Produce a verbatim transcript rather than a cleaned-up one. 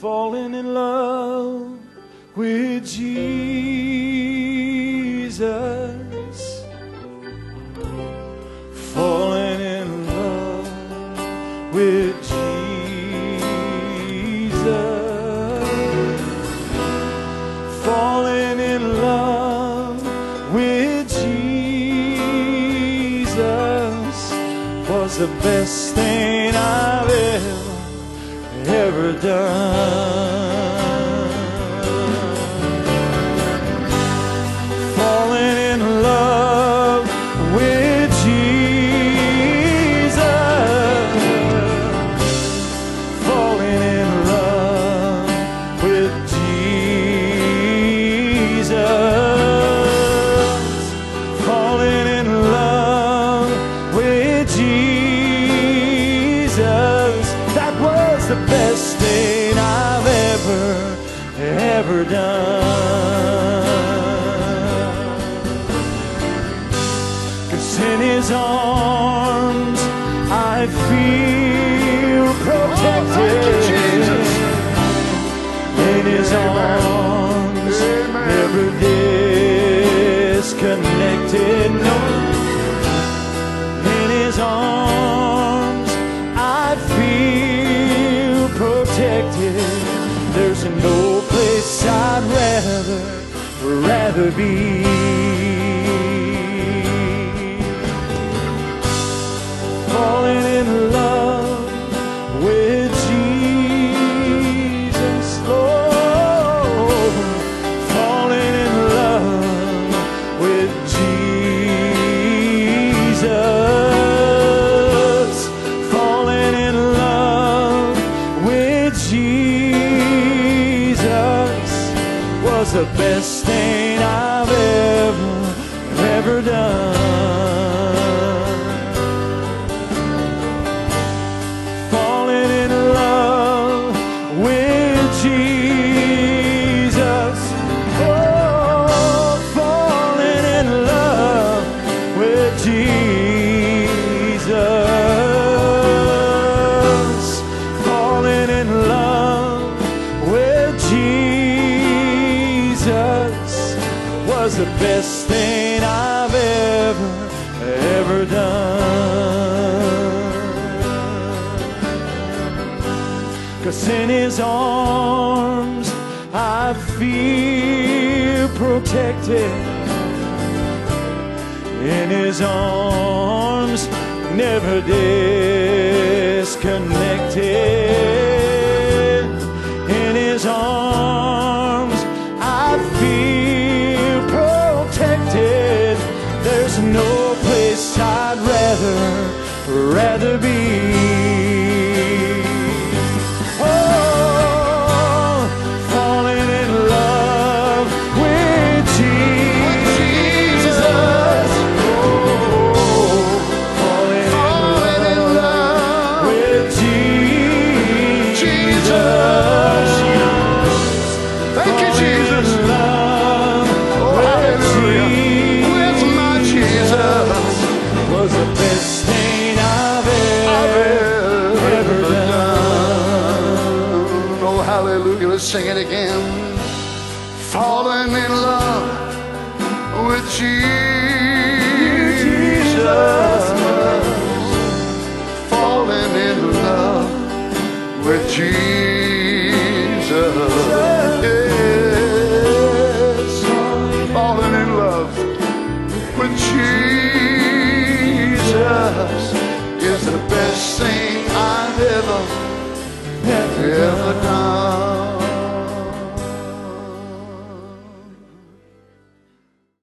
falling in love with Jesus, falling in love with Jesus, falling in love with Jesus was the best thing I've ever ever done. Falling in love with Jesus, falling in love with Jesus, falling in love with Jesus. The best thing I've ever, ever done. 'Cause in His arms I feel protected. Oh, Jesus. In His Amen. Arms, Amen. Never disconnected. No, in His arms I feel protected. There's no place I'd rather, rather be. Falling in love with Jesus, Lord. Falling in love with Jesus. Was the best thing I've ever, ever done. Falling in love with Jesus. Oh, falling in love with Jesus. Falling in love with Jesus was the best thing I've ever, ever done. 'Cause in His arms I feel protected. In His arms, never disconnected. In His arms I feel protected. There's no place I'd rather, rather be. Oh, falling in love with Jesus. Oh, falling, falling in love, in love with Jesus. Jesus. Thank falling you, Jesus. In love. Sing it again. Falling in love with Jesus. Falling in love with Jesus. Yes. Falling in love with Jesus is the best thing I've ever, ever done.